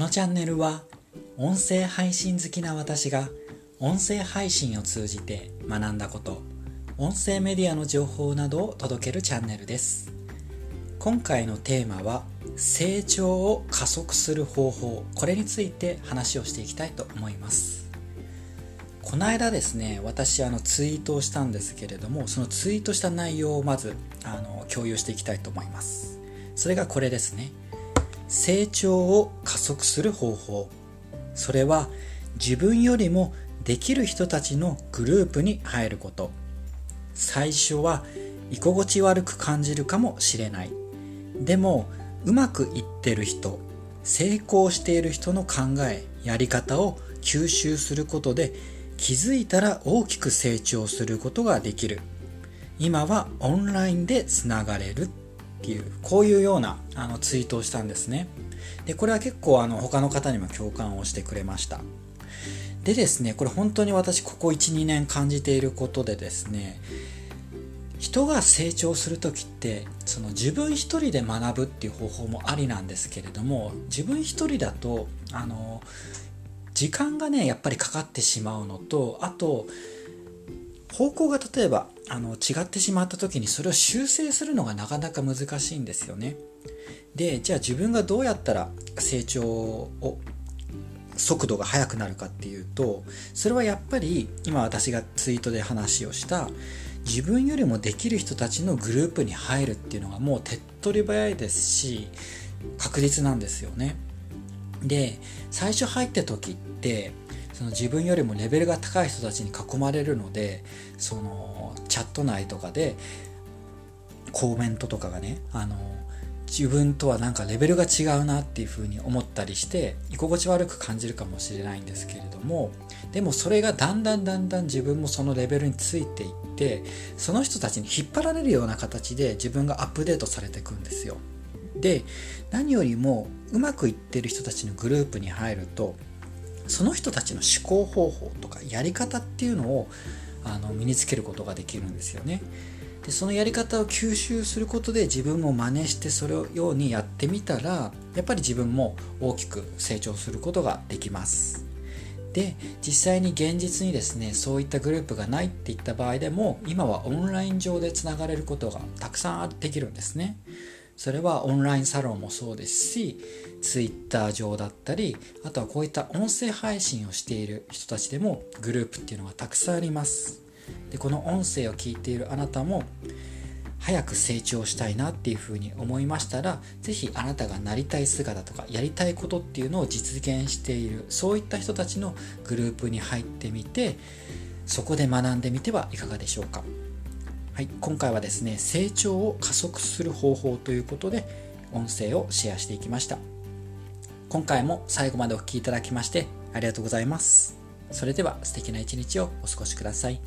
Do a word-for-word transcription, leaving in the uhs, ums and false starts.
このチャンネルは音声配信好きな私が音声配信を通じて学んだこと、音声メディアの情報などを届けるチャンネルです。今回のテーマは成長を加速する方法、これについて話をしていきたいと思います。この間ですね、私あのツイートをしたんですけれども、そのツイートした内容をまずあの共有していきたいと思います。それがこれですね。成長を加速する方法。それは自分よりもできる人たちのグループに入ること。最初は居心地悪く感じるかもしれない。でもうまくいってる人、成功している人の考え、やり方を吸収することで気づいたら大きく成長することができる。今はオンラインでつながれるっていう、こういうようなあのツイートをしたんですね。で、これは結構あの他の方にも共感をしてくれました。でですね、これ本当に私ここ いち、に 年感じていることでですね、人が成長するときってその自分一人で学ぶっていう方法もありなんですけれども、自分一人だとあの時間がねやっぱりかかってしまうのと、あと方向が例えばあの違ってしまったときにそれを修正するのがなかなか難しいんですよね。で、じゃあ自分がどうやったら成長を速度が速くなるかっていうと、それはやっぱり今私がツイートで話をした自分よりもできる人たちのグループに入るっていうのがもう手っ取り早いですし、確実なんですよね。で、最初入った時ってその自分よりもレベルが高い人たちに囲まれるので、そのチャット内とかでコメントとかがね、あの自分とはなんかレベルが違うなっていう風に思ったりして居心地悪く感じるかもしれないんですけれども、でもそれがだんだんだんだん自分もそのレベルについていって、その人たちに引っ張られるような形で自分がアップデートされていくんですよ。で、何よりもうまくいってる人たちのグループに入ると、その人たちの思考方法とかやり方っていうのをあの身につけることができるんですよね。で、そのやり方を吸収することで自分も真似してそれをようにやってみたら、やっぱり自分も大きく成長することができます。で、実際に現実にですね、そういったグループがないっていった場合でも、今はオンライン上でつながれることがたくさんできるんですね。それはオンラインサロンもそうですし、ツイッター上だったり、あとはこういった音声配信をしている人たちでもグループっていうのがたくさんあります。で、この音声を聞いているあなたも早く成長したいなっていうふうに思いましたら、ぜひあなたがなりたい姿とかやりたいことっていうのを実現している、そういった人たちのグループに入ってみて、そこで学んでみてはいかがでしょうか。はい、今回はですね、成長を加速する方法ということで音声をシェアしていきました。今回も最後までお聞きいただきましてありがとうございます。それでは素敵な一日をお過ごしください。